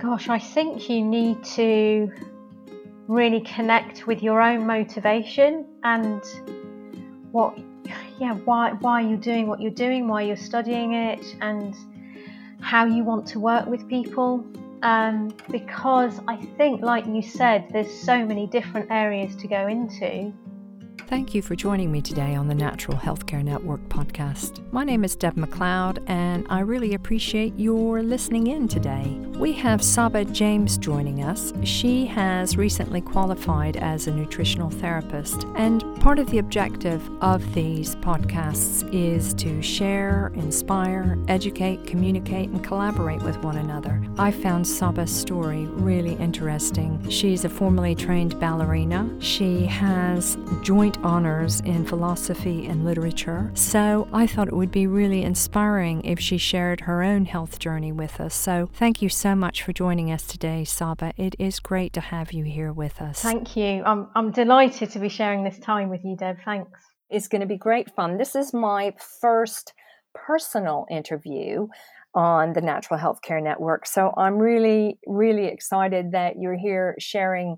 Gosh, I think you need to really connect with your own motivation and why you're doing what you're doing, why you're studying it, and how you want to work with people. Because I think, like you said, there's so many different areas to go into. Thank you for joining me today on the Natural Healthcare Network podcast. My name is Deb McLeod, and I really appreciate your listening in today. We have Saba James joining us. She has recently qualified as a nutritional therapist, and part of the objective of these podcasts is to share, inspire, educate, communicate, and collaborate with one another. I found Saba's story really interesting. She's a formerly trained ballerina. She has joint honors in philosophy and literature. So I thought it would be really inspiring if she shared her own health journey with us. So thank you so much for joining us today, Saba. It is great to have you here with us. Thank you. I'm delighted to be sharing this time with you, Deb. Thanks. It's going to be great fun. This is my first personal interview on the Natural Healthcare Network. So I'm really, really excited that you're here sharing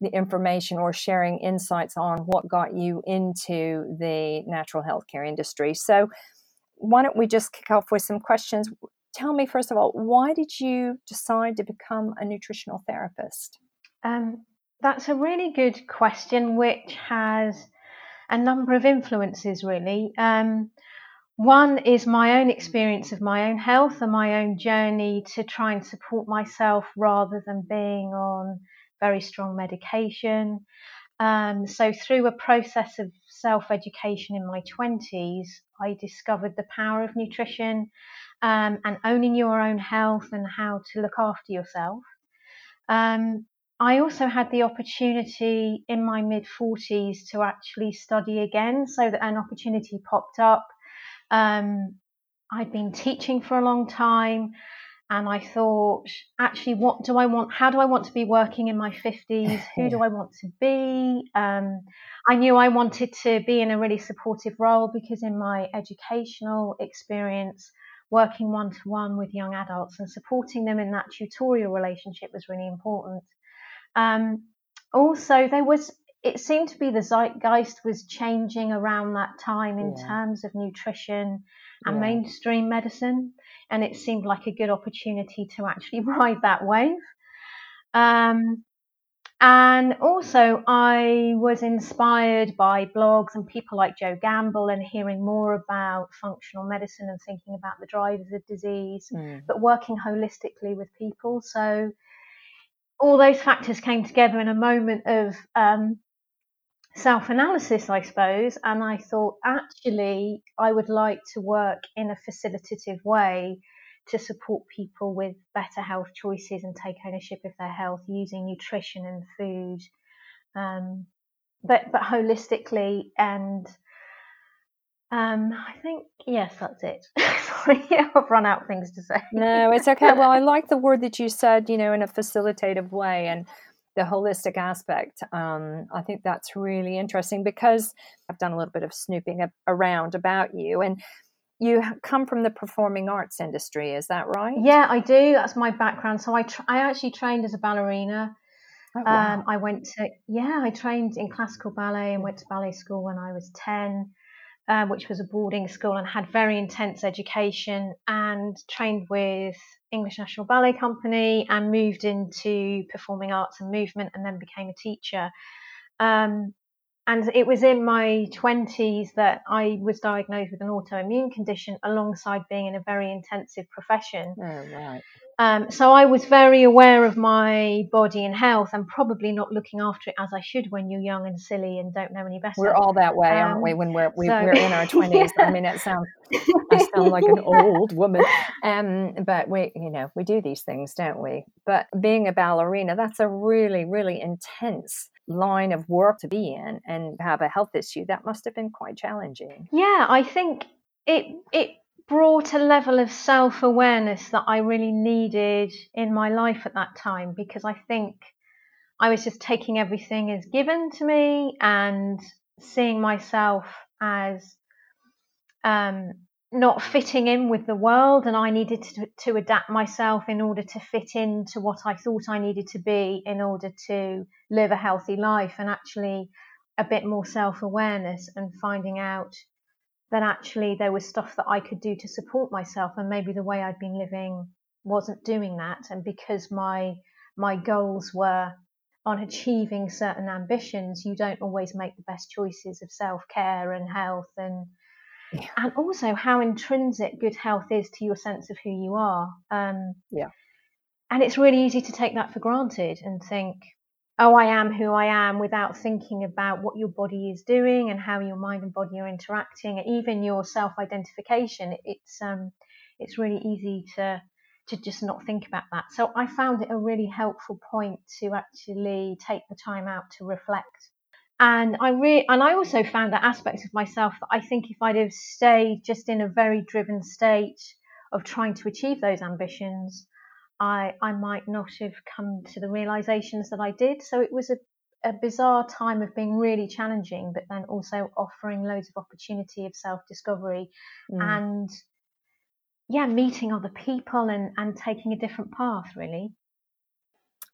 the information or sharing insights on what got you into the natural healthcare industry. So why don't we just kick off with some questions? Tell me, first of all, why did you decide to become a nutritional therapist? That's a really good question, which has a number of influences, really. One is my own experience of my own health and my own journey to try and support myself rather than being on very strong medication. So through a process of self-education in my 20s, I discovered the power of nutrition and owning your own health and how to look after yourself. I also had the opportunity in my mid-40s to actually study again, so that an opportunity popped up. I'd been teaching for a long time, and I thought, actually, what do I want? How do I want to be working in my 50s? Who do I want to be? I knew I wanted to be in a really supportive role, because in my educational experience, working one-to-one with young adults and supporting them in that tutorial relationship was really important. Also, it seemed to be the zeitgeist was changing around that time in terms of nutrition and mainstream medicine. And it seemed like a good opportunity to actually ride that wave. And also, I was inspired by blogs and people like Joe Gamble and hearing more about functional medicine and thinking about the drivers of disease, but working holistically with people. So all those factors came together in a moment of self-analysis, I suppose, and I thought, actually, I would like to work in a facilitative way to support people with better health choices and take ownership of their health using nutrition and food, but holistically. And I think, yes, that's it. Sorry, I've run out of things to say. No, it's okay. Well, I like the word that you said, in a facilitative way, and the holistic aspect. I think that's really interesting, because I've done a little bit of snooping around about you, and you come from the performing arts industry. Is that right? Yeah, I do. That's my background. So I actually trained as a ballerina. Oh, wow. I trained in classical ballet and went to ballet school when I was 10, which was a boarding school, and had very intense education, and trained with English National Ballet Company, and moved into performing arts and movement, and then became a teacher. And it was in my 20s that I was diagnosed with an autoimmune condition alongside being in a very intensive profession. Oh, right. So I was very aware of my body and health, and probably not looking after it as I should when you're young and silly and don't know any better. We're all that way, aren't we, when we're in our 20s? Yeah. I mean, I sound like an old woman. But we do these things, don't we? But being a ballerina, that's a really, really intense line of work to be in and have a health issue. That must have been quite challenging. Yeah, I think it brought a level of self-awareness that I really needed in my life at that time, because I think I was just taking everything as given to me and seeing myself as not fitting in with the world, and I needed to adapt myself in order to fit into what I thought I needed to be in order to live a healthy life, and actually a bit more self-awareness and finding out that actually there was stuff that I could do to support myself, and maybe the way I'd been living wasn't doing that. And because my goals were on achieving certain ambitions, you don't always make the best choices of self-care and health, and also how intrinsic good health is to your sense of who you are. And it's really easy to take that for granted and think, oh, I am who I am, without thinking about what your body is doing and how your mind and body are interacting, and even your self-identification. It's really easy to just not think about that. So I found it a really helpful point to actually take the time out to reflect. And I also found that aspects of myself that I think if I'd have stayed just in a very driven state of trying to achieve those ambitions, I might not have come to the realizations that I did. So it was a bizarre time of being really challenging, but then also offering loads of opportunity of self-discovery and meeting other people and taking a different path, really.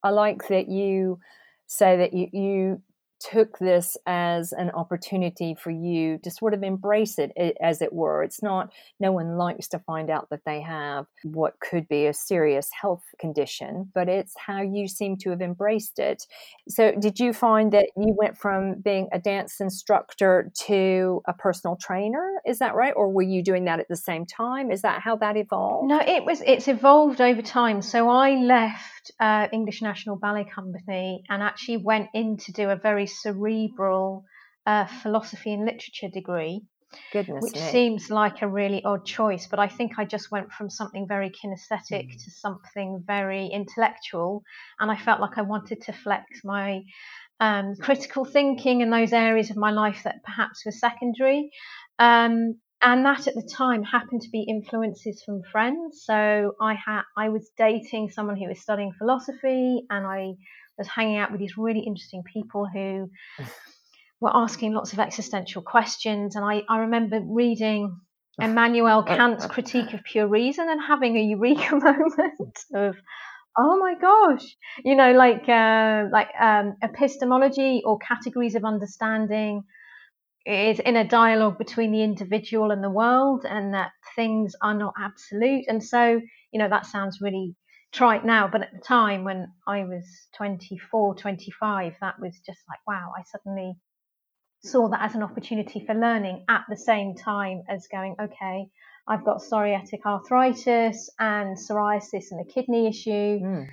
I like that you say that you took this as an opportunity for you to sort of embrace it, as it were. It's not, no one likes to find out that they have what could be a serious health condition, but it's how you seem to have embraced it. So did you find that you went from being a dance instructor to a personal trainer? Is that right? Or were you doing that at the same time? Is that how that evolved? No, it's evolved over time. So I left English National Ballet Company and actually went in to do a very cerebral philosophy and literature degree. Goodness which me. Seems like a really odd choice, but I think I just went from something very kinesthetic to something very intellectual, and I felt like I wanted to flex my critical thinking in those areas of my life that perhaps were secondary, and that at the time happened to be influences from friends. So I was dating someone who was studying philosophy, and I was hanging out with these really interesting people who were asking lots of existential questions. And I remember reading Immanuel Kant's Critique of Pure Reason and having a eureka moment of, oh my gosh, epistemology, or categories of understanding, is in a dialogue between the individual and the world, and that things are not absolute. And so, that sounds really trite now, but at the time when I was 24, 25, that was just like, wow, I suddenly saw that as an opportunity for learning, at the same time as going, okay, I've got psoriatic arthritis and psoriasis and a kidney issue.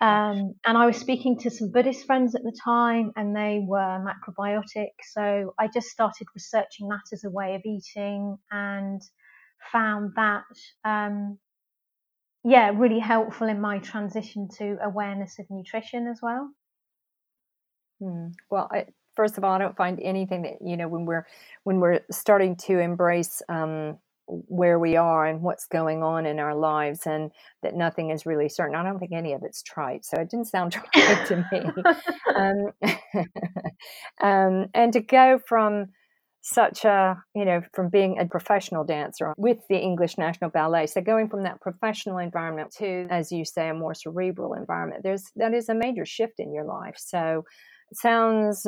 And I was speaking to some Buddhist friends at the time, and they were macrobiotic. So I just started researching that as a way of eating, and found that, really helpful in my transition to awareness of nutrition as well. Well, first of all, I don't find anything that, when we're starting to embrace where we are and what's going on in our lives, and that nothing is really certain. I don't think any of it's trite, so it didn't sound trite to me. And to go from such a, from being a professional dancer with the English National Ballet, so going from that professional environment to, as you say, a more cerebral environment, that is a major shift in your life. So it sounds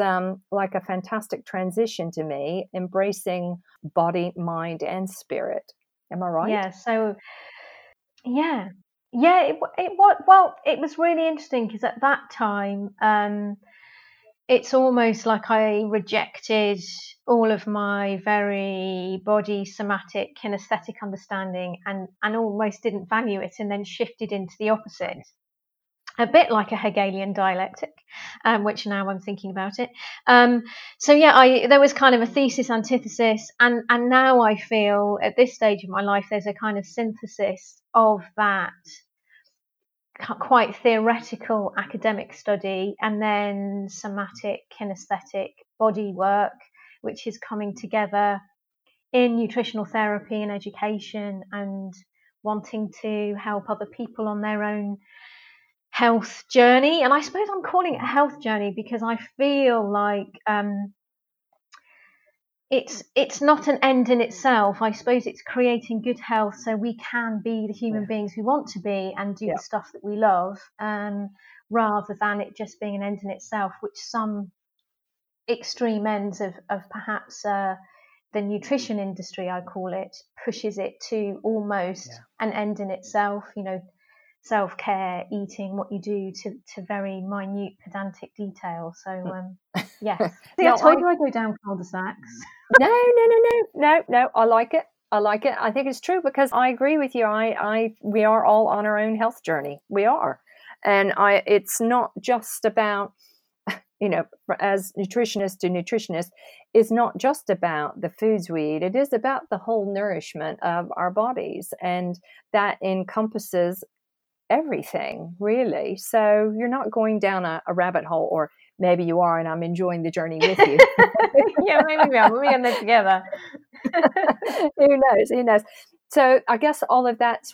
like a fantastic transition to me, embracing body, mind, and spirit. Am I right? Yeah. So, it was really interesting, because at that time, it's almost like I rejected all of my very body, somatic, kinesthetic understanding, and almost didn't value it, and then shifted into the opposite. A bit like a Hegelian dialectic, which now I'm thinking about it. There was kind of a thesis, antithesis, and now I feel at this stage of my life there's a kind of synthesis of that quite theoretical academic study and then somatic, kinesthetic body work, which is coming together in nutritional therapy and education, and wanting to help other people on their own health journey. And I suppose I'm calling it a health journey because I feel like it's not an end in itself. I suppose it's creating good health so we can be the human beings we want to be and do the stuff that we love, rather than it just being an end in itself, which some extreme ends of perhaps the nutrition industry, I call it, pushes it to almost an end in itself, you know, self-care, eating, what you do to very minute pedantic detail. So yes. See, no, I told you I go down cul-de-sacs. No, I like it. I think it's true, because I agree with you. We are all on our own health journey. We are. And it's not just about, you know, as nutritionist to nutritionist, it's not just about the foods we eat. It is about the whole nourishment of our bodies. And that encompasses everything, really. So you're not going down a rabbit hole, or maybe you are, and I'm enjoying the journey with you. Yeah, maybe we are. We're in it together. Who knows? So I guess all of that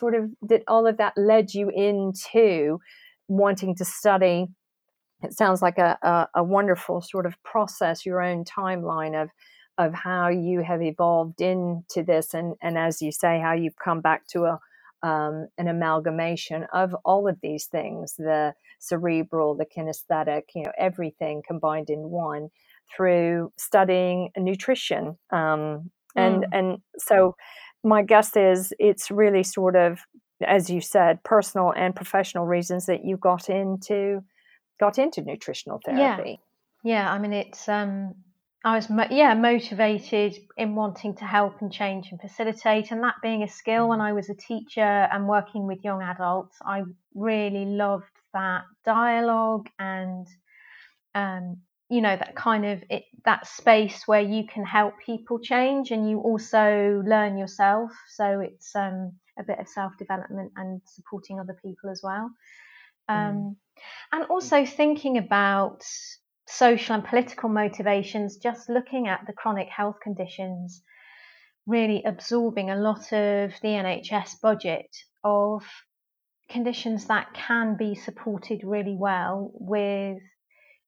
led you into wanting to study. It sounds like a wonderful sort of process, your own timeline of how you have evolved into this, and as you say, how you've come back to an amalgamation of all of these things, the cerebral, the kinesthetic, you know, everything combined in one through studying nutrition. And so my guess is it's really sort of, as you said, personal and professional reasons that you got into nutritional therapy. Yeah. I mean, it's I was motivated in wanting to help and change and facilitate, and that being a skill when I was a teacher and working with young adults, I really loved that dialogue and you know, that kind of that space where you can help people change and you also learn yourself. So it's a bit of self-development and supporting other people as well. And also thinking about social and political motivations, just looking at the chronic health conditions, really absorbing a lot of the NHS budget of conditions that can be supported really well with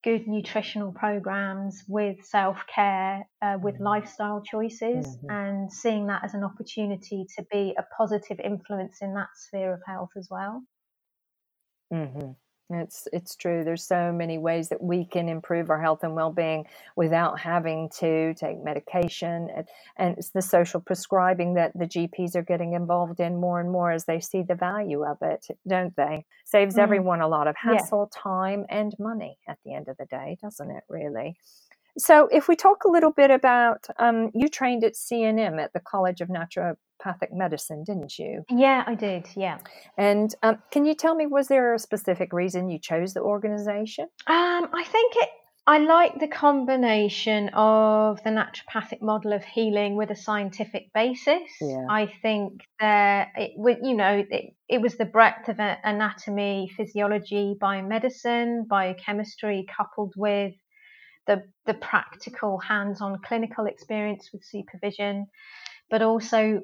good nutritional programs, with self-care, with lifestyle choices, and seeing that as an opportunity to be a positive influence in that sphere of health as well. It's true. There's so many ways that we can improve our health and well-being without having to take medication, and it's the social prescribing that the GPs are getting involved in more and more as they see the value of it, don't they? Saves everyone a lot of hassle, time, and money at the end of the day, doesn't it, really? So if we talk a little bit about, you trained at CNM at the College of Naturopathic Medicine, didn't you? Yeah, I did. Yeah. And can you tell me, was there a specific reason you chose the organization? I like the combination of the naturopathic model of healing with a scientific basis. Yeah. I think that it was the breadth of anatomy, physiology, biomedicine, biochemistry, coupled with the practical hands-on clinical experience with supervision, but also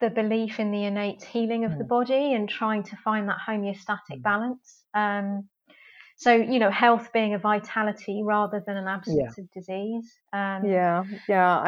the belief in the innate healing of the body and trying to find that homeostatic balance. So, you know, health being a vitality rather than an absence of disease. I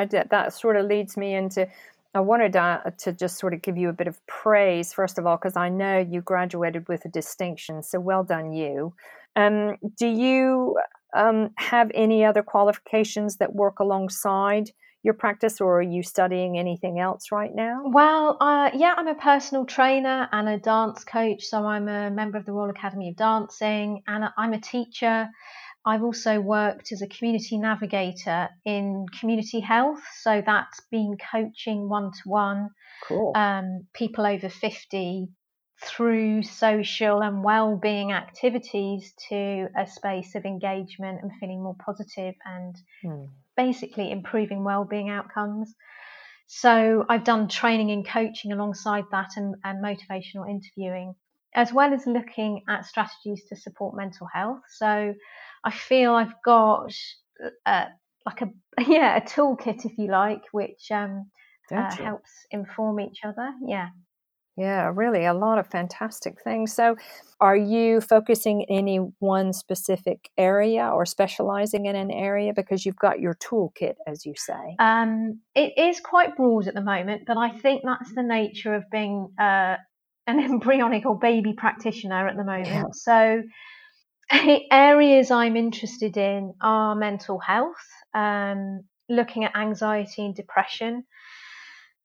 did. That sort of leads me into, I wanted to just sort of give you a bit of praise, first of all, because I know you graduated with a distinction. So well done you. Do you have any other qualifications that work alongside your practice, or are you studying anything else right now? Well, I'm a personal trainer and a dance coach, so I'm a member of the Royal Academy of Dancing, and I'm a teacher. I've also worked as a community navigator in community health, so that's been coaching one-to-one people over 50 through social and well-being activities to a space of engagement and feeling more positive and basically improving well-being outcomes. So I've done training and coaching alongside that, and motivational interviewing, as well as looking at strategies to support mental health. So I feel I've got a toolkit, if you like, which helps inform each other. Yeah. Yeah, really a lot of fantastic things. So are you focusing in any one specific area or specializing in an area, because you've got your toolkit, as you say? It is quite broad at the moment, but I think that's the nature of being an embryonic or baby practitioner at the moment. Yeah. So areas I'm interested in are mental health, looking at anxiety and depression,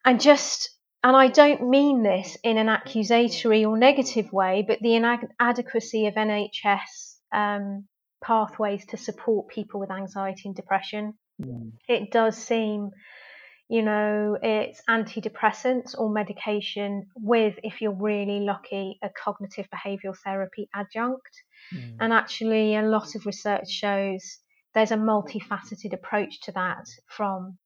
and just... And I don't mean this in an accusatory or negative way, but the inadequacy of NHS pathways to support people with anxiety and depression. Yeah. It does seem, you know, it's antidepressants or medication with, if you're really lucky, a cognitive behavioural therapy adjunct. Yeah. And actually a lot of research shows there's a multifaceted approach to that, from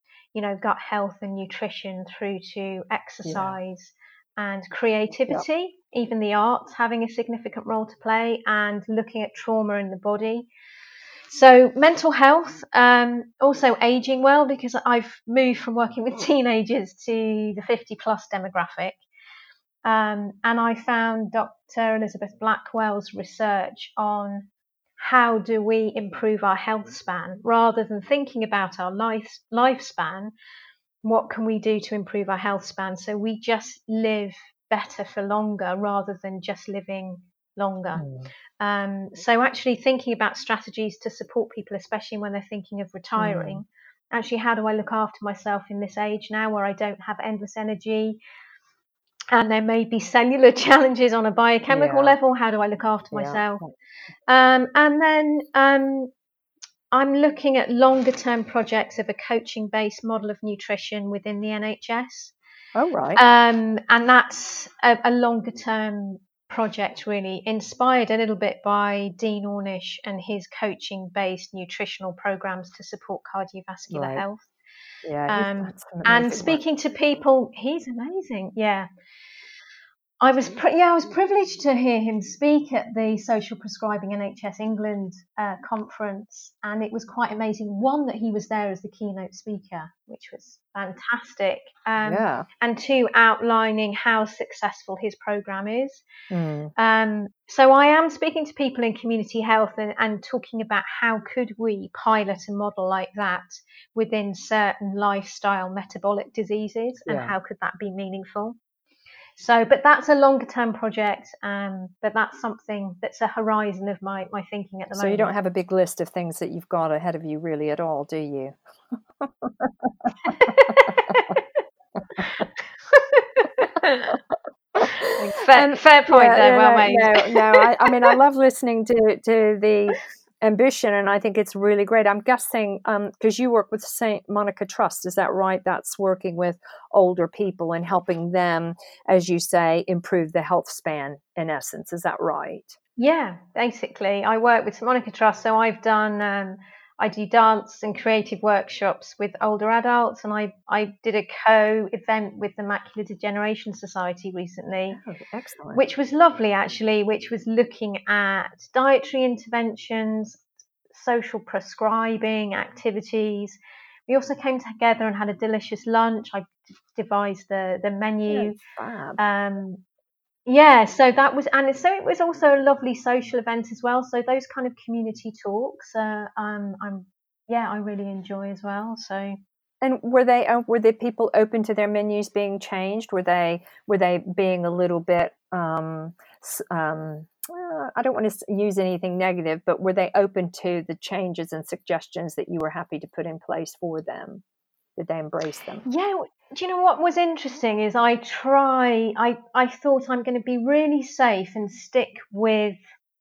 gut health and nutrition through to exercise and creativity, even the arts having a significant role to play, and looking at trauma in the body. So mental health, also aging well, because I've moved from working with teenagers to the 50 plus demographic. And I found Dr. Elizabeth Blackwell's research on how do we improve our health span, rather than thinking about our lifespan, what can we do to improve our health span so we just live better for longer rather than just living longer. So actually thinking about strategies to support people, especially when they're thinking of retiring. Actually, how do I look after myself in this age now where I don't have endless energy? And there may be cellular challenges on a biochemical level. How do I look after myself? And then I'm looking at longer term projects of a coaching based model of nutrition within the NHS. Oh, right. And that's a longer term project, really inspired a little bit by Dean Ornish and his coaching based nutritional programs to support cardiovascular health. Yeah, and speaking to people, he's amazing. Yeah, I was privileged to hear him speak at the Social Prescribing NHS England conference, and it was quite amazing. One, that he was there as the keynote speaker, which was fantastic. And two, outlining how successful his program is. So I am speaking to people in community health and talking about how could we pilot a model like that within certain lifestyle metabolic diseases, and how could that be meaningful. So, but that's a longer term project, but that's something that's a horizon of my thinking at the moment. So you don't have a big list of things that you've got ahead of you really at all, do you? Fair point there, well made. I mean, I love listening to the ambition, and I think it's really great. I'm guessing because you work with St. Monica Trust, is that right? That's working with older people and helping them, as you say, improve the health span, in essence. Is that right? Yeah, basically. I work with St. Monica Trust, so I've done I do dance and creative workshops with older adults, and I did a co-event with the Macular Degeneration Society recently, excellent. Which was lovely, actually, which was looking at dietary interventions, social prescribing activities. We also came together and had a delicious lunch. I devised the menu. So that was, and so it was also a lovely social event as well. So those kind of community talks, I really enjoy as well. So, and were the people open to their menus being changed? Were they being a little bit? I don't want to use anything negative, but were they open to the changes and suggestions that you were happy to put in place for them? Did they embrace them? Yeah. Do you know what was interesting is I thought I'm going to be really safe and stick with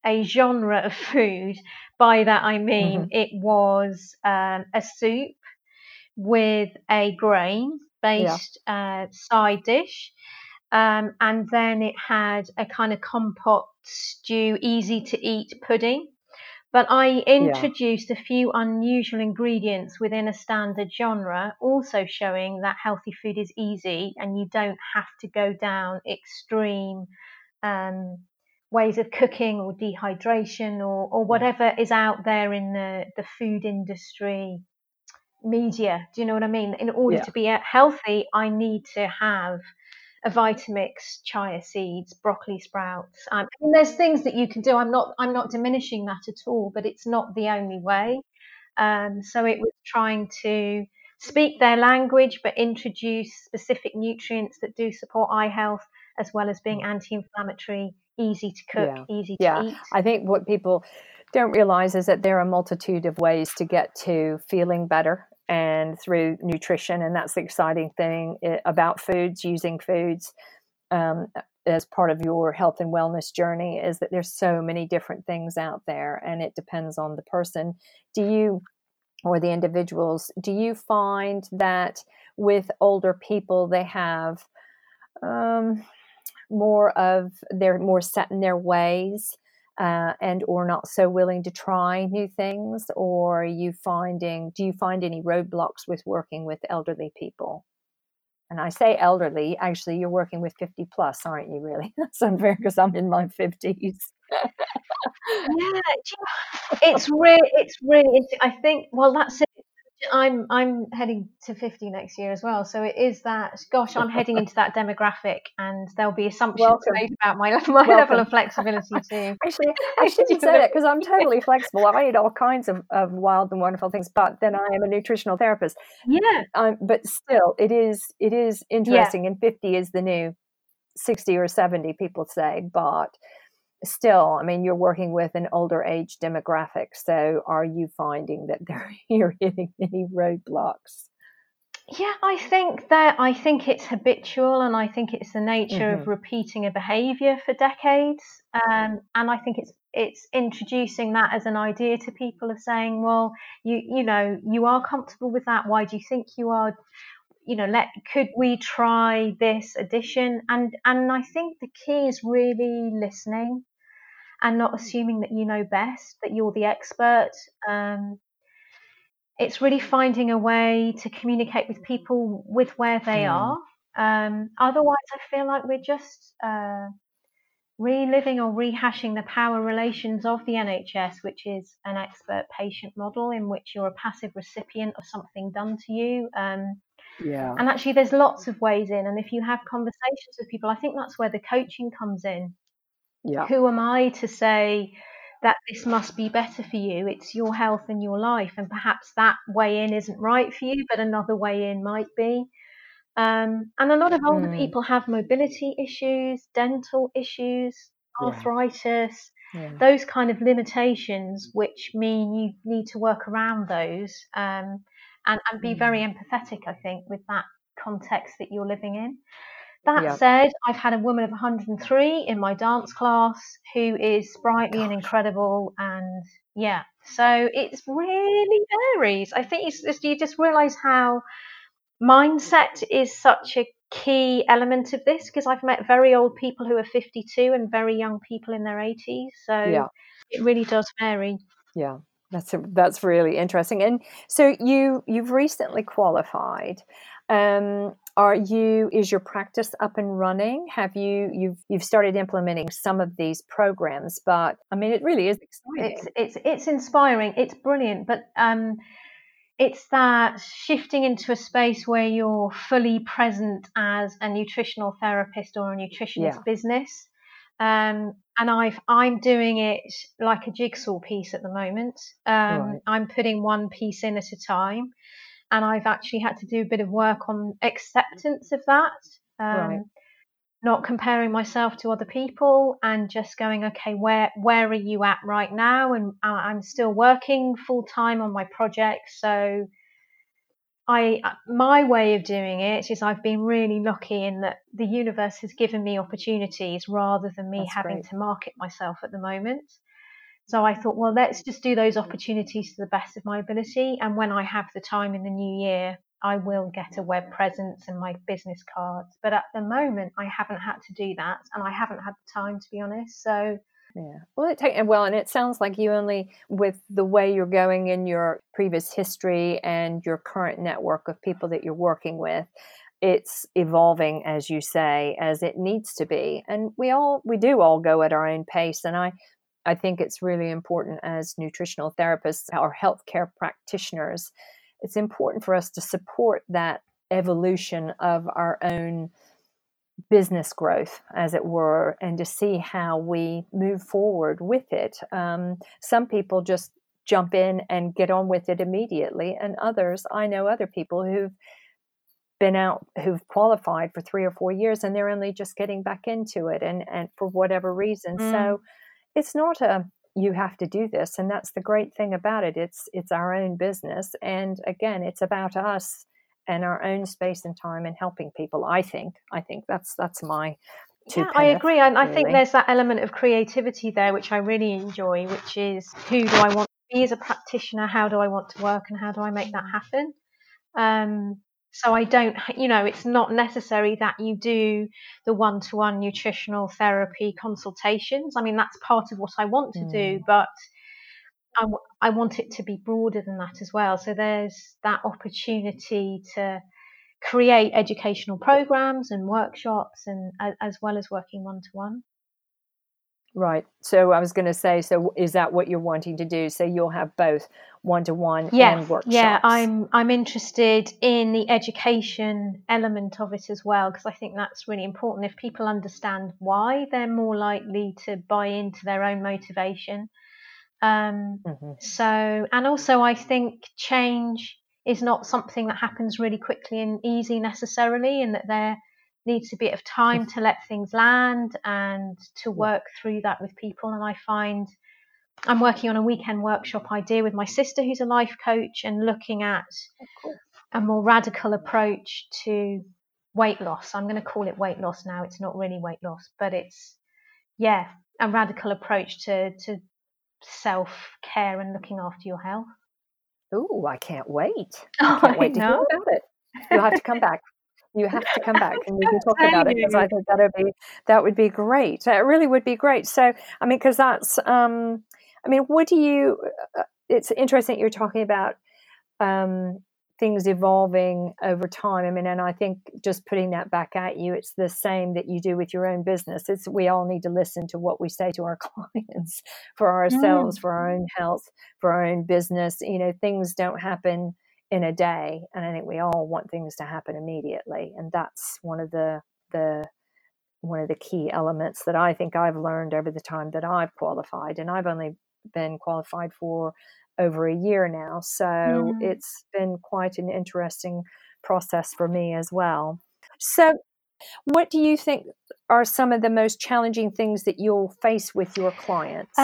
a genre of food. By that I mean it was a soup with a grain-based side dish. And then it had a kind of compote stew, easy-to-eat pudding. But I introduced a few unusual ingredients within a standard genre, also showing that healthy food is easy and you don't have to go down extreme ways of cooking or dehydration or whatever is out there in the food industry media. Do you know what I mean? In order to be healthy, I need to have a Vitamix, chia seeds, broccoli sprouts. I mean, there's things that you can do. I'm not diminishing that at all, but it's not the only way. So it was trying to speak their language, but introduce specific nutrients that do support eye health, as well as being anti-inflammatory, easy to cook, easy to eat. I think what people don't realize is that there are a multitude of ways to get to feeling better, and through nutrition. And that's the exciting thing about foods, using foods as part of your health and wellness journey, is that there's so many different things out there, and it depends on the person. Do you find that with older people, they have they're more set in their ways and or not so willing to try new things? Or do you find any roadblocks with working with elderly people? And I say elderly, actually, you're working with 50 plus, aren't you, really? That's unfair, because I'm in my 50s. Yeah, it's really. I think, well, that's it. I'm heading to 50 next year as well, so it is that. Gosh, I'm heading into that demographic, and there'll be assumptions made about my level of flexibility too. Actually, I shouldn't say that, because I'm totally flexible. I eat all kinds of wild and wonderful things, but then I am a nutritional therapist. Yeah, but still, it is interesting, and 50 is the new 60 or 70, people say, but. Still, I mean, you're working with an older age demographic. So are you finding that you're hitting any roadblocks? Yeah, I think it's habitual, and I think it's the nature of repeating a behaviour for decades. And I think it's introducing that as an idea to people, of saying, well, you know, you are comfortable with that. Why do you think you are? You know, could we try this addition? And I think the key is really listening, and not assuming that you know best, that you're the expert. It's really finding a way to communicate with people with where they are. Otherwise, I feel like we're just reliving or rehashing the power relations of the NHS, which is an expert patient model, in which you're a passive recipient of something done to you. Yeah. And actually, there's lots of ways in. And if you have conversations with people, I think that's where the coaching comes in. Yeah. Who am I to say that this must be better for you? It's your health and your life. And perhaps that way in isn't right for you, but another way in might be. And a lot of older people have mobility issues, dental issues, arthritis, those kind of limitations, which mean you need to work around those. And be very empathetic, I think, with that context that you're living in. That said, I've had a woman of 103 in my dance class who is sprightly and incredible. And so it's really varies. I think you just realise how mindset is such a key element of this, because I've met very old people who are 52 and very young people in their 80s. So it really does vary. Yeah. That's really interesting. And so you've recently qualified. Is your practice up and running? Have you've started implementing some of these programs? But I mean, it really is exciting. It's inspiring. It's brilliant. But it's that shifting into a space where you're fully present as a nutritional therapist or a nutritionist business. And I'm doing it like a jigsaw piece at the moment. Right. I'm putting one piece in at a time, and I've actually had to do a bit of work on acceptance of that, right. Not comparing myself to other people, and just going, okay, where are you at right now? And I'm still working full time on my project, so my way of doing it is, I've been really lucky in that the universe has given me opportunities, rather than me to market myself at the moment. So I thought, well, let's just do those opportunities to the best of my ability. And when I have the time in the new year, I will get a web presence and my business cards. But at the moment, I haven't had to do that, and I haven't had the time, to be honest. So yeah. Well, and it sounds like you only, with the way you're going in your previous history and your current network of people that you're working with, it's evolving, as you say, as it needs to be. And we do all go at our own pace. And I think it's really important as nutritional therapists or healthcare practitioners, it's important for us to support that evolution of our own business growth, as it were, and to see how we move forward with it. Some people just jump in and get on with it immediately, and others, I know other people who've been out, who've qualified for 3 or 4 years, and they're only just getting back into it, and for whatever reason. So it's not a you have to do this, and that's the great thing about it. It's our own business, and again, it's about us and our own space and time and helping people. I think that's my two. Yeah, I agree, and really. I think there's that element of creativity there, which I really enjoy, which is who do I want to be as a practitioner? How do I want to work, and how do I make that happen? So I don't, it's not necessary that you do the one-to-one nutritional therapy consultations. I mean, that's part of what I want to do, but I want it to be broader than that as well. So there's that opportunity to create educational programs and workshops, and as well as working one-to-one. Right. So I was going to say, so is that what you're wanting to do? So you'll have both one-to-one and workshops. Yeah, I'm interested in the education element of it as well, because I think that's really important. If people understand why, they're more likely to buy into their own motivation. So, and also I think change is not something that happens really quickly and easy necessarily, and that there needs a bit of time to let things land and to work through that with people. And I find I'm working on a weekend workshop idea with my sister, who's a life coach, and looking at a more radical approach to weight loss. I'm going to call it weight loss now. It's not really weight loss, but it's, a radical approach to self-care and looking after your health. Ooh, I can't wait. I can't wait to hear about it. You'll have to come back. You have to come back and we can talk about it, because I think that would be great. It really would be great. So, I mean, because that's, what do you, it's interesting you're talking about things evolving over time. I mean, and I think just putting that back at you, it's the same that you do with your own business. It's we all need to listen to what we say to our clients, for ourselves, for our own health, for our own business. Things don't happen in a day, and I think we all want things to happen immediately, and that's one of the key elements that I think I've learned over the time that I've qualified, and I've only been qualified for over a year now, so it's been quite an interesting process for me as well. So what do you think are some of the most challenging things that you'll face with your clients?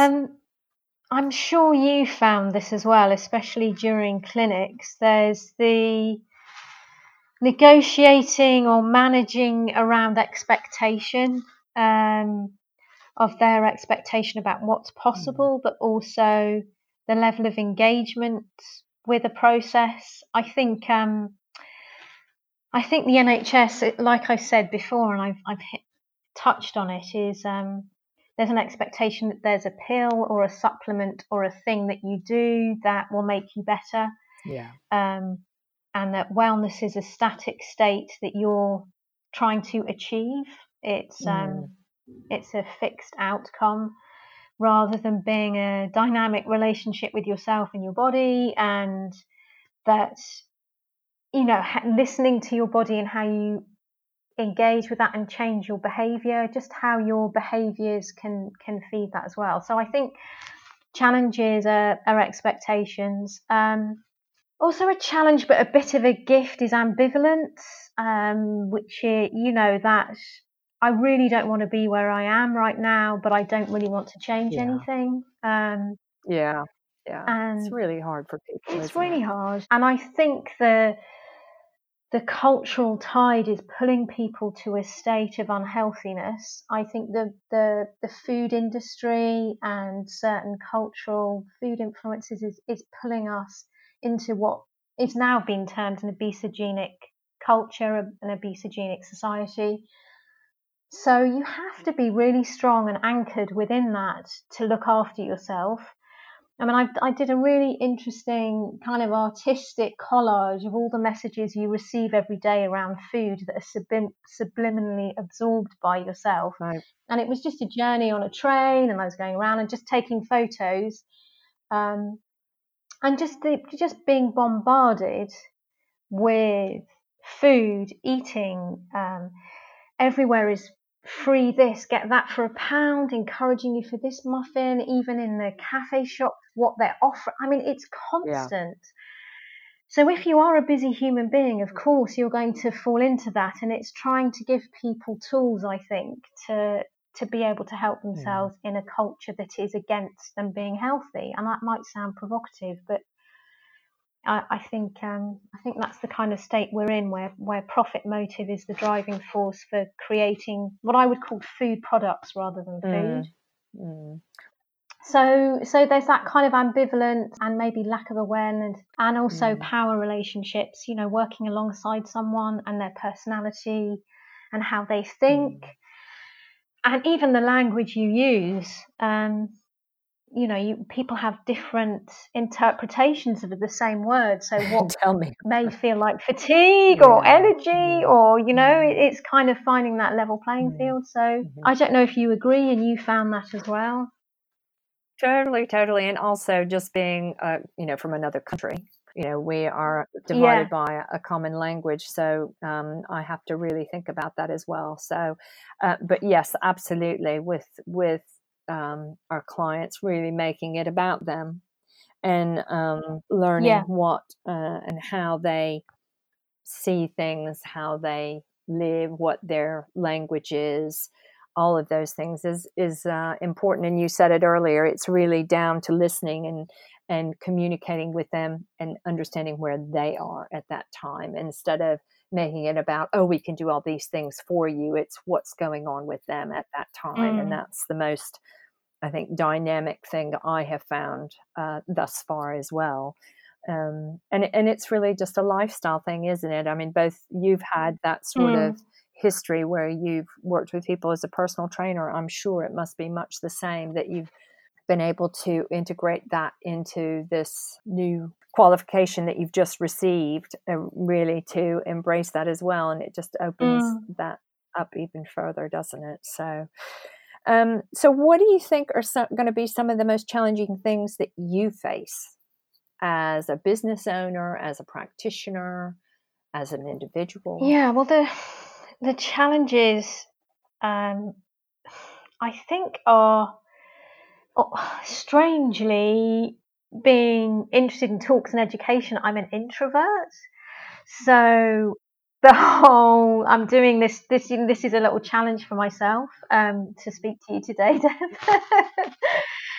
I'm sure you found this as well, especially during clinics. There's the negotiating or managing around expectation, of their expectation about what's possible, but also the level of engagement with a process. I think the NHS, like I said before, and I've touched on it, is there's an expectation that there's a pill or a supplement or a thing that you do that will make you better. Yeah. And that wellness is a static state that you're trying to achieve. It's a fixed outcome, rather than being a dynamic relationship with yourself and your body, and that, listening to your body and how you engage with that and change your behavior, just how your behaviors can feed that as well. So I think challenges are expectations. Also a challenge, but a bit of a gift, is ambivalence, which, that I really don't want to be where I am right now, but I don't really want to change anything. And it's really hard for people. It's really hard. And I think the cultural tide is pulling people to a state of unhealthiness. I think the food industry and certain cultural food influences is pulling us into what is now being termed an obesogenic culture, an obesogenic society. So you have to be really strong and anchored within that to look after yourself. I mean, I did a really interesting kind of artistic collage of all the messages you receive every day around food that are subliminally absorbed by yourself. Right. And it was just a journey on a train, and I was going around and just taking photos, and just being bombarded with food, eating, everywhere is free this, get that for £1, encouraging you for this muffin, even in the cafe shop, what they're offering. I mean, it's constant. So if you are a busy human being, of course, you're going to fall into that. And it's trying to give people tools, I think, to be able to help themselves in a culture that is against them being healthy. And that might sound provocative, but I think that's the kind of state we're in, where profit motive is the driving force for creating what I would call food products rather than food. So there's that kind of ambivalence and maybe lack of awareness, and also power relationships, you know, working alongside someone and their personality and how they think, and even the language you use. You know, people have different interpretations of the same word. So what may feel like fatigue or energy, or, you know, it's kind of finding that level playing field. So I don't know if you agree, and you found that as well. Totally. And also just being, you know, from another country, you know, we are divided by a common language. So I have to really think about that as well. So, but yes, absolutely. With our clients, really making it about them, and learning what and how they see things, how they live, what their language is. All of those things is important. And you said it earlier, it's really down to listening and communicating with them and understanding where they are at that time, instead of making it about, oh, we can do all these things for you. It's what's going on with them at that time. And that's the most, I think, dynamic thing I have found thus far as well. And it's really just a lifestyle thing, isn't it? I mean, both you've had that sort of history where you've worked with people as a personal trainer. I'm sure it must be much the same, that you've been able to integrate that into this new qualification that you've just received, really to embrace that as well. And it just opens that up even further, doesn't it? So what do you think are going to be some of the most challenging things that you face as a business owner, as a practitioner, as an individual? Yeah, well, the challenges, I think, are strangely being interested in talks and education. I'm an introvert, so the whole I'm doing this is a little challenge for myself, to speak to you today, Deb.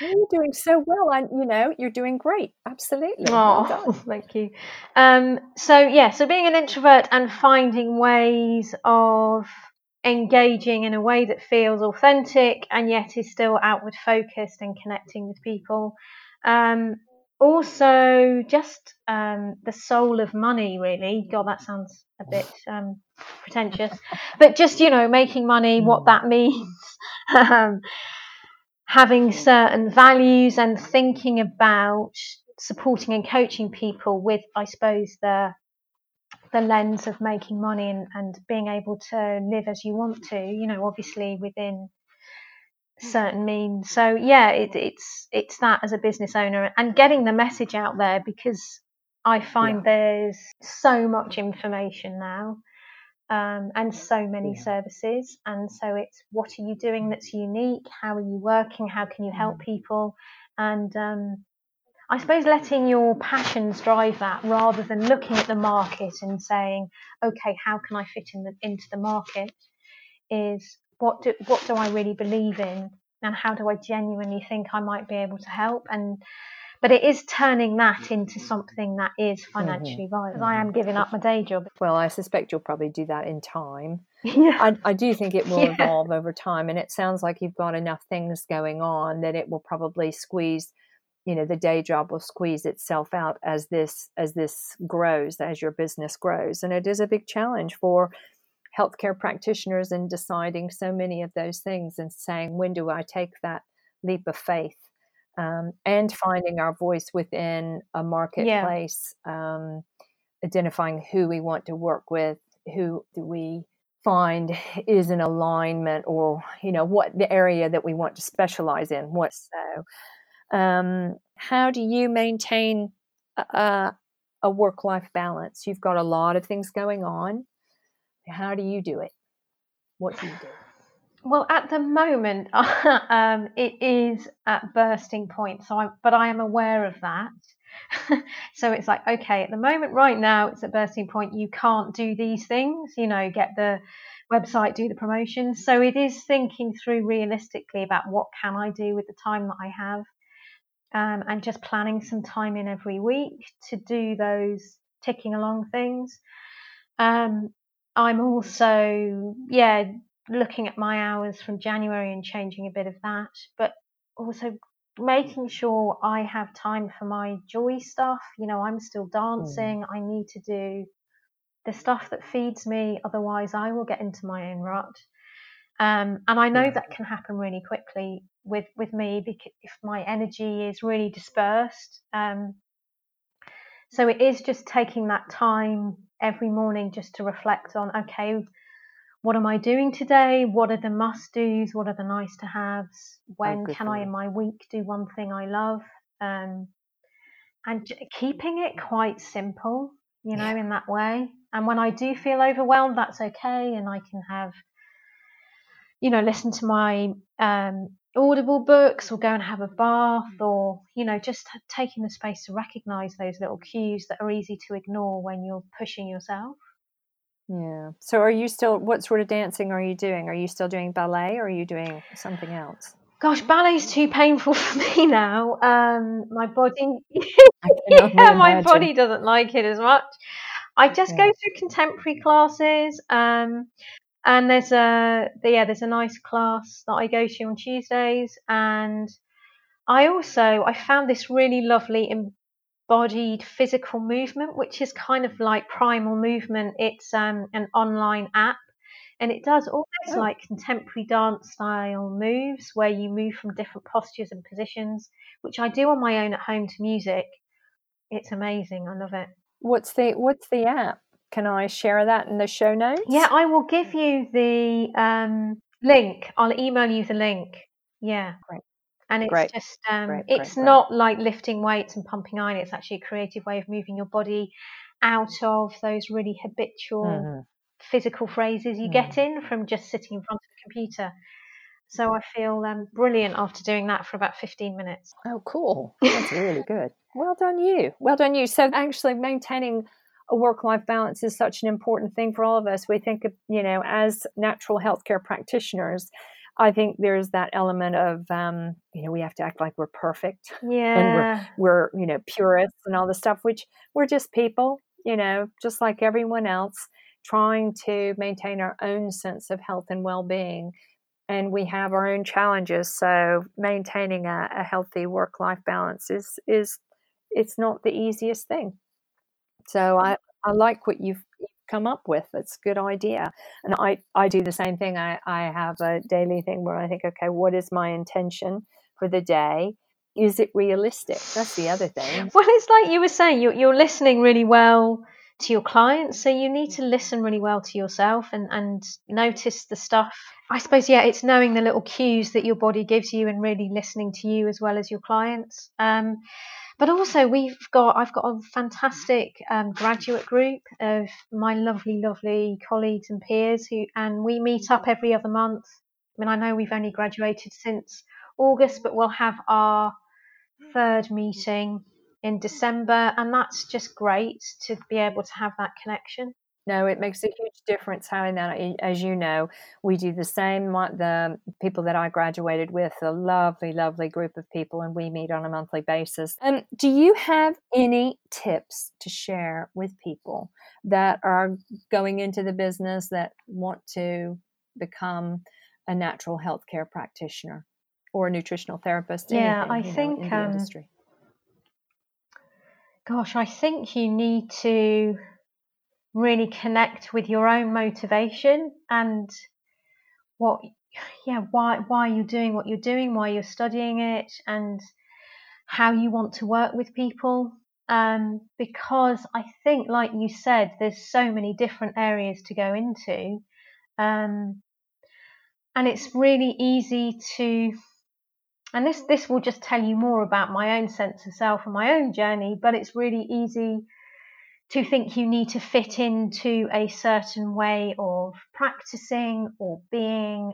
You're doing so well, and you know, you're doing great. Absolutely. Oh, thank you. So being an introvert and finding ways of engaging in a way that feels authentic and yet is still outward focused and connecting with people. Also just the soul of money, really. God, that sounds a bit pretentious, but just, you know, making money, what that means, having certain values, and thinking about supporting and coaching people with, I suppose, the lens of making money and being able to live as you want to, you know, obviously within certain means. So yeah, it's that as a business owner, and getting the message out there, because I find there's so much information now, and so many services. And so it's, what are you doing that's unique? How are you working? How can you help people? And I suppose letting your passions drive that, rather than looking at the market and saying, okay, how can I fit into the market, is what do I really believe in, and how do I genuinely think I might be able to help? But it is turning that into something that is financially viable. I am giving up my day job. Well, I suspect you'll probably do that in time. Yeah. I do think it will evolve over time. And it sounds like you've got enough things going on that it will probably squeeze, you know, the day job will squeeze itself out as this grows, as your business grows. And it is a big challenge for healthcare practitioners in deciding so many of those things and saying, when do I take that leap of faith? And finding our voice within a marketplace, identifying who we want to work with, who do we find is in alignment, or, you know, what the area that we want to specialize in. How do you maintain a work-life balance? You've got a lot of things going on. How do you do it? What do you do? Well, at the moment, it is at bursting point. But I am aware of that. So it's like, okay, at the moment, right now, it's at bursting point. You can't do these things, get the website, do the promotion. So it is thinking through realistically about what can I do with the time that I have, and just planning some time in every week to do those ticking along things. I'm also, looking at my hours from January and changing a bit of that, but also making sure I have time for my joy stuff. I'm still dancing. I need to do the stuff that feeds me, otherwise I will get into my own rut. And I know that can happen really quickly with me, because if my energy is really dispersed. So it is just taking that time every morning just to reflect on, okay, what am I doing today? What are the must-dos? What are the nice-to-haves? When can I in my week do one thing I love? And keeping it quite simple, in that way. And when I do feel overwhelmed, that's okay. And I can have, listen to my Audible books, or go and have a bath, or, just taking the space to recognize those little cues that are easy to ignore when you're pushing yourself. Yeah. So are you still, what sort of dancing are you doing? Are you still doing ballet, or are you doing something else? Gosh, ballet's too painful for me now. My body, my body doesn't like it as much. I just go through contemporary classes. And there's a nice class that I go to on Tuesdays. And I found this really lovely embodied physical movement, which is kind of like primal movement. It's an online app, and it does almost like contemporary dance style moves where you move from different postures and positions, which I do on my own at home to music. It's amazing. I love it. What's the app? Can I share that in the show notes? Yeah, I will give you the link. I'll email you the link. Yeah. Great. And it's just, it's not like lifting weights and pumping iron. It's actually a creative way of moving your body out of those really habitual physical phrases you get in from just sitting in front of a computer. So I feel brilliant after doing that for about 15 minutes. Oh, cool. That's really good. Well done you. So actually maintaining a work-life balance is such an important thing for all of us. We think of, as natural healthcare practitioners, I think there's that element of, we have to act like we're perfect. Yeah. And we're purists and all this stuff, which we're just people, just like everyone else, trying to maintain our own sense of health and well-being. And we have our own challenges. So maintaining a healthy work-life balance is it's not the easiest thing. So I like what you've come up with. It's a good idea. And I do the same thing. I have a daily thing where I think, okay, what is my intention for the day? Is it realistic? That's the other thing. Well, it's like you were saying, you're listening really well to your clients. So you need to listen really well to yourself and notice the stuff. I suppose, it's knowing the little cues that your body gives you and really listening to you as well as your clients. But also I've got a fantastic graduate group of my lovely, lovely colleagues and peers and we meet up every other month. I mean, I know we've only graduated since August, but we'll have our third meeting in December. And that's just great to be able to have that connection. No, it makes a huge difference having that. As you know, we do the same. The people that I graduated with, a lovely, lovely group of people, and we meet on a monthly basis. Do you have any tips to share with people that are going into the business that want to become a natural healthcare practitioner or a nutritional therapist? Yeah, anything, in the industry. Gosh, I think you need to really connect with your own motivation and why you're doing what you're doing, why you're studying it, and how you want to work with people. Because I think, like you said, there's so many different areas to go into. And it's really easy to, and this will just tell you more about my own sense of self and my own journey, but it's really easy to think you need to fit into a certain way of practicing or being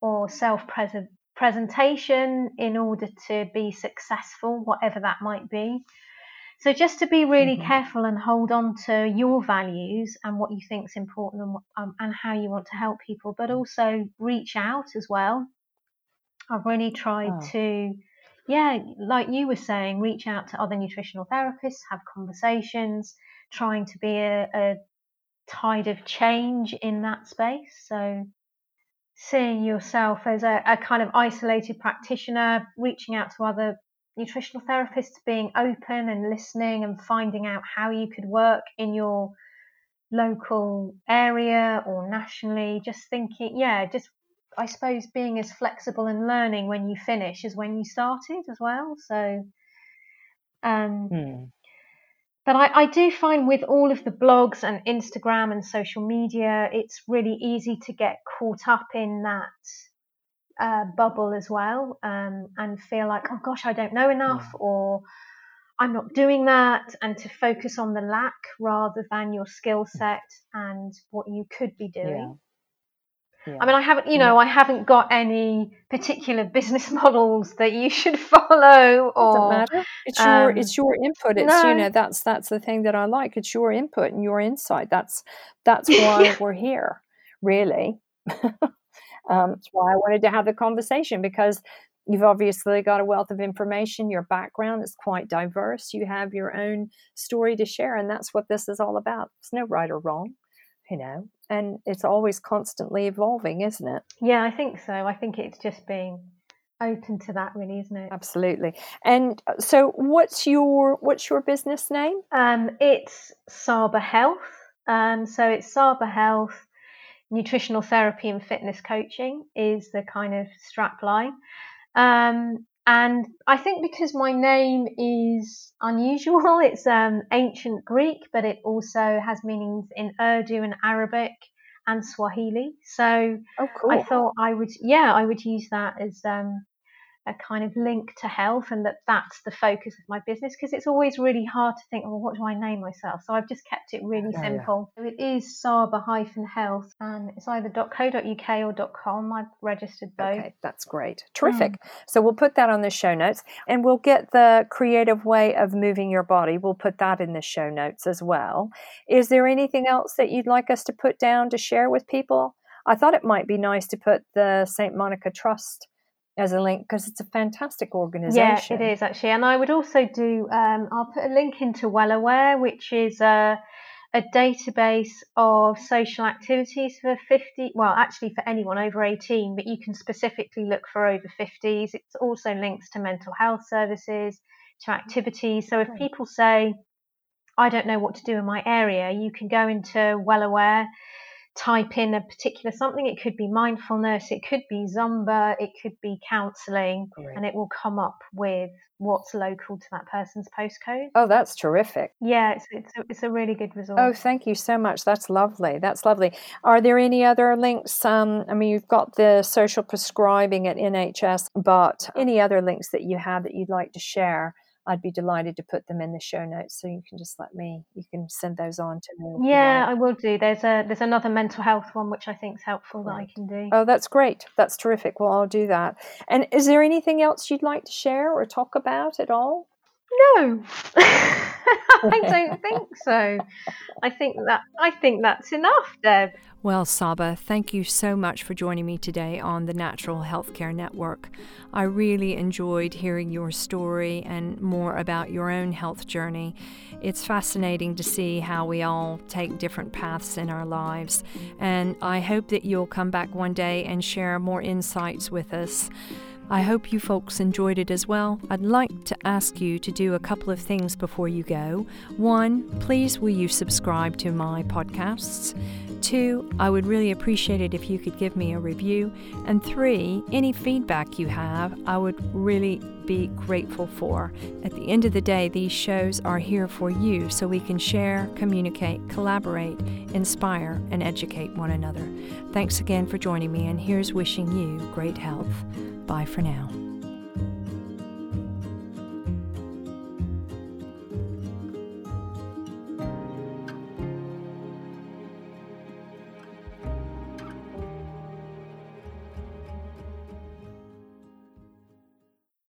or self-presentation in order to be successful, whatever that might be. So just to be really careful and hold on to your values and what you think is important and how you want to help people, but also reach out as well. I've really tried to, like you were saying, reach out to other nutritional therapists, have conversations, trying to be a tide of change in that space. So seeing yourself as a kind of isolated practitioner, reaching out to other nutritional therapists, being open and listening and finding out how you could work in your local area or nationally, just thinking, I suppose being as flexible and learning when you finish as when you started as well. So but I do find with all of the blogs and Instagram and social media, it's really easy to get caught up in that bubble as well, and feel like, oh gosh, I don't know enough, or I'm not doing that, and to focus on the lack rather than your skill set and what you could be doing. Yeah. I mean, I haven't, I haven't got any particular business models that you should follow, or it doesn't matter. It's your input. It's that's the thing that I like. It's your input and your insight. That's why we're here, really. That's why I wanted to have the conversation, because you've obviously got a wealth of information. Your background is quite diverse. You have your own story to share, and that's what this is all about. There's no right or wrong, and it's always constantly evolving, isn't it? Yeah, I think so. I think it's just being open to that, really, isn't it? Absolutely. And so what's your business name? It's Saba Health. So it's Saba Health. Nutritional therapy and fitness coaching is the kind of strap line. And I think because my name is unusual, it's ancient Greek, but it also has meanings in Urdu and Arabic and Swahili. So cool. I thought I would use that as a kind of link to health, and that's the focus of my business, because it's always really hard to think, well, what do I name myself? So I've just kept it really simple. Yeah. So it is Saba-Health, and it's either .co.uk or .com. I've registered both. Okay, that's great. Terrific. So we'll put that on the show notes, and we'll get the creative way of moving your body. We'll put that in the show notes as well. Is there anything else that you'd like us to put down to share with people? I thought it might be nice to put the St. Monica Trust as a link, because it's a fantastic organisation. Yeah, it is actually. And I would also do, I'll put a link into WellAware, which is a database of social activities for 50, well, actually for anyone over 18, but you can specifically look for over 50s. It's also links to mental health services, to activities. So if people say, I don't know what to do in my area, you can go into WellAware, type in a particular something. It could be mindfulness, it could be Zumba, it could be counseling. Great. And it will come up with what's local to that person's postcode. Oh, that's terrific. Yeah, it's a really good resource. Oh, thank you so much. That's lovely. Are there any other links? I mean, you've got the social prescribing at NHS, but any other links that you have that you'd like to share? I'd be delighted to put them in the show notes, so you can send those on to me. Yeah, I will do. There's another mental health one, which I think is helpful, that I can do. Oh, that's great. That's terrific. Well, I'll do that. And is there anything else you'd like to share or talk about at all? No, I don't think so. I think that's enough, Deb. Well, Saba, thank you so much for joining me today on the Natural Healthcare Network. I really enjoyed hearing your story and more about your own health journey. It's fascinating to see how we all take different paths in our lives, and I hope that you'll come back one day and share more insights with us. I hope you folks enjoyed it as well. I'd like to ask you to do a couple of things before you go. 1, please will you subscribe to my podcasts? 2, I would really appreciate it if you could give me a review. And 3, any feedback you have, I would really be grateful for. At the end of the day, these shows are here for you, so we can share, communicate, collaborate, inspire, and educate one another. Thanks again for joining me, and here's wishing you great health. Bye for now.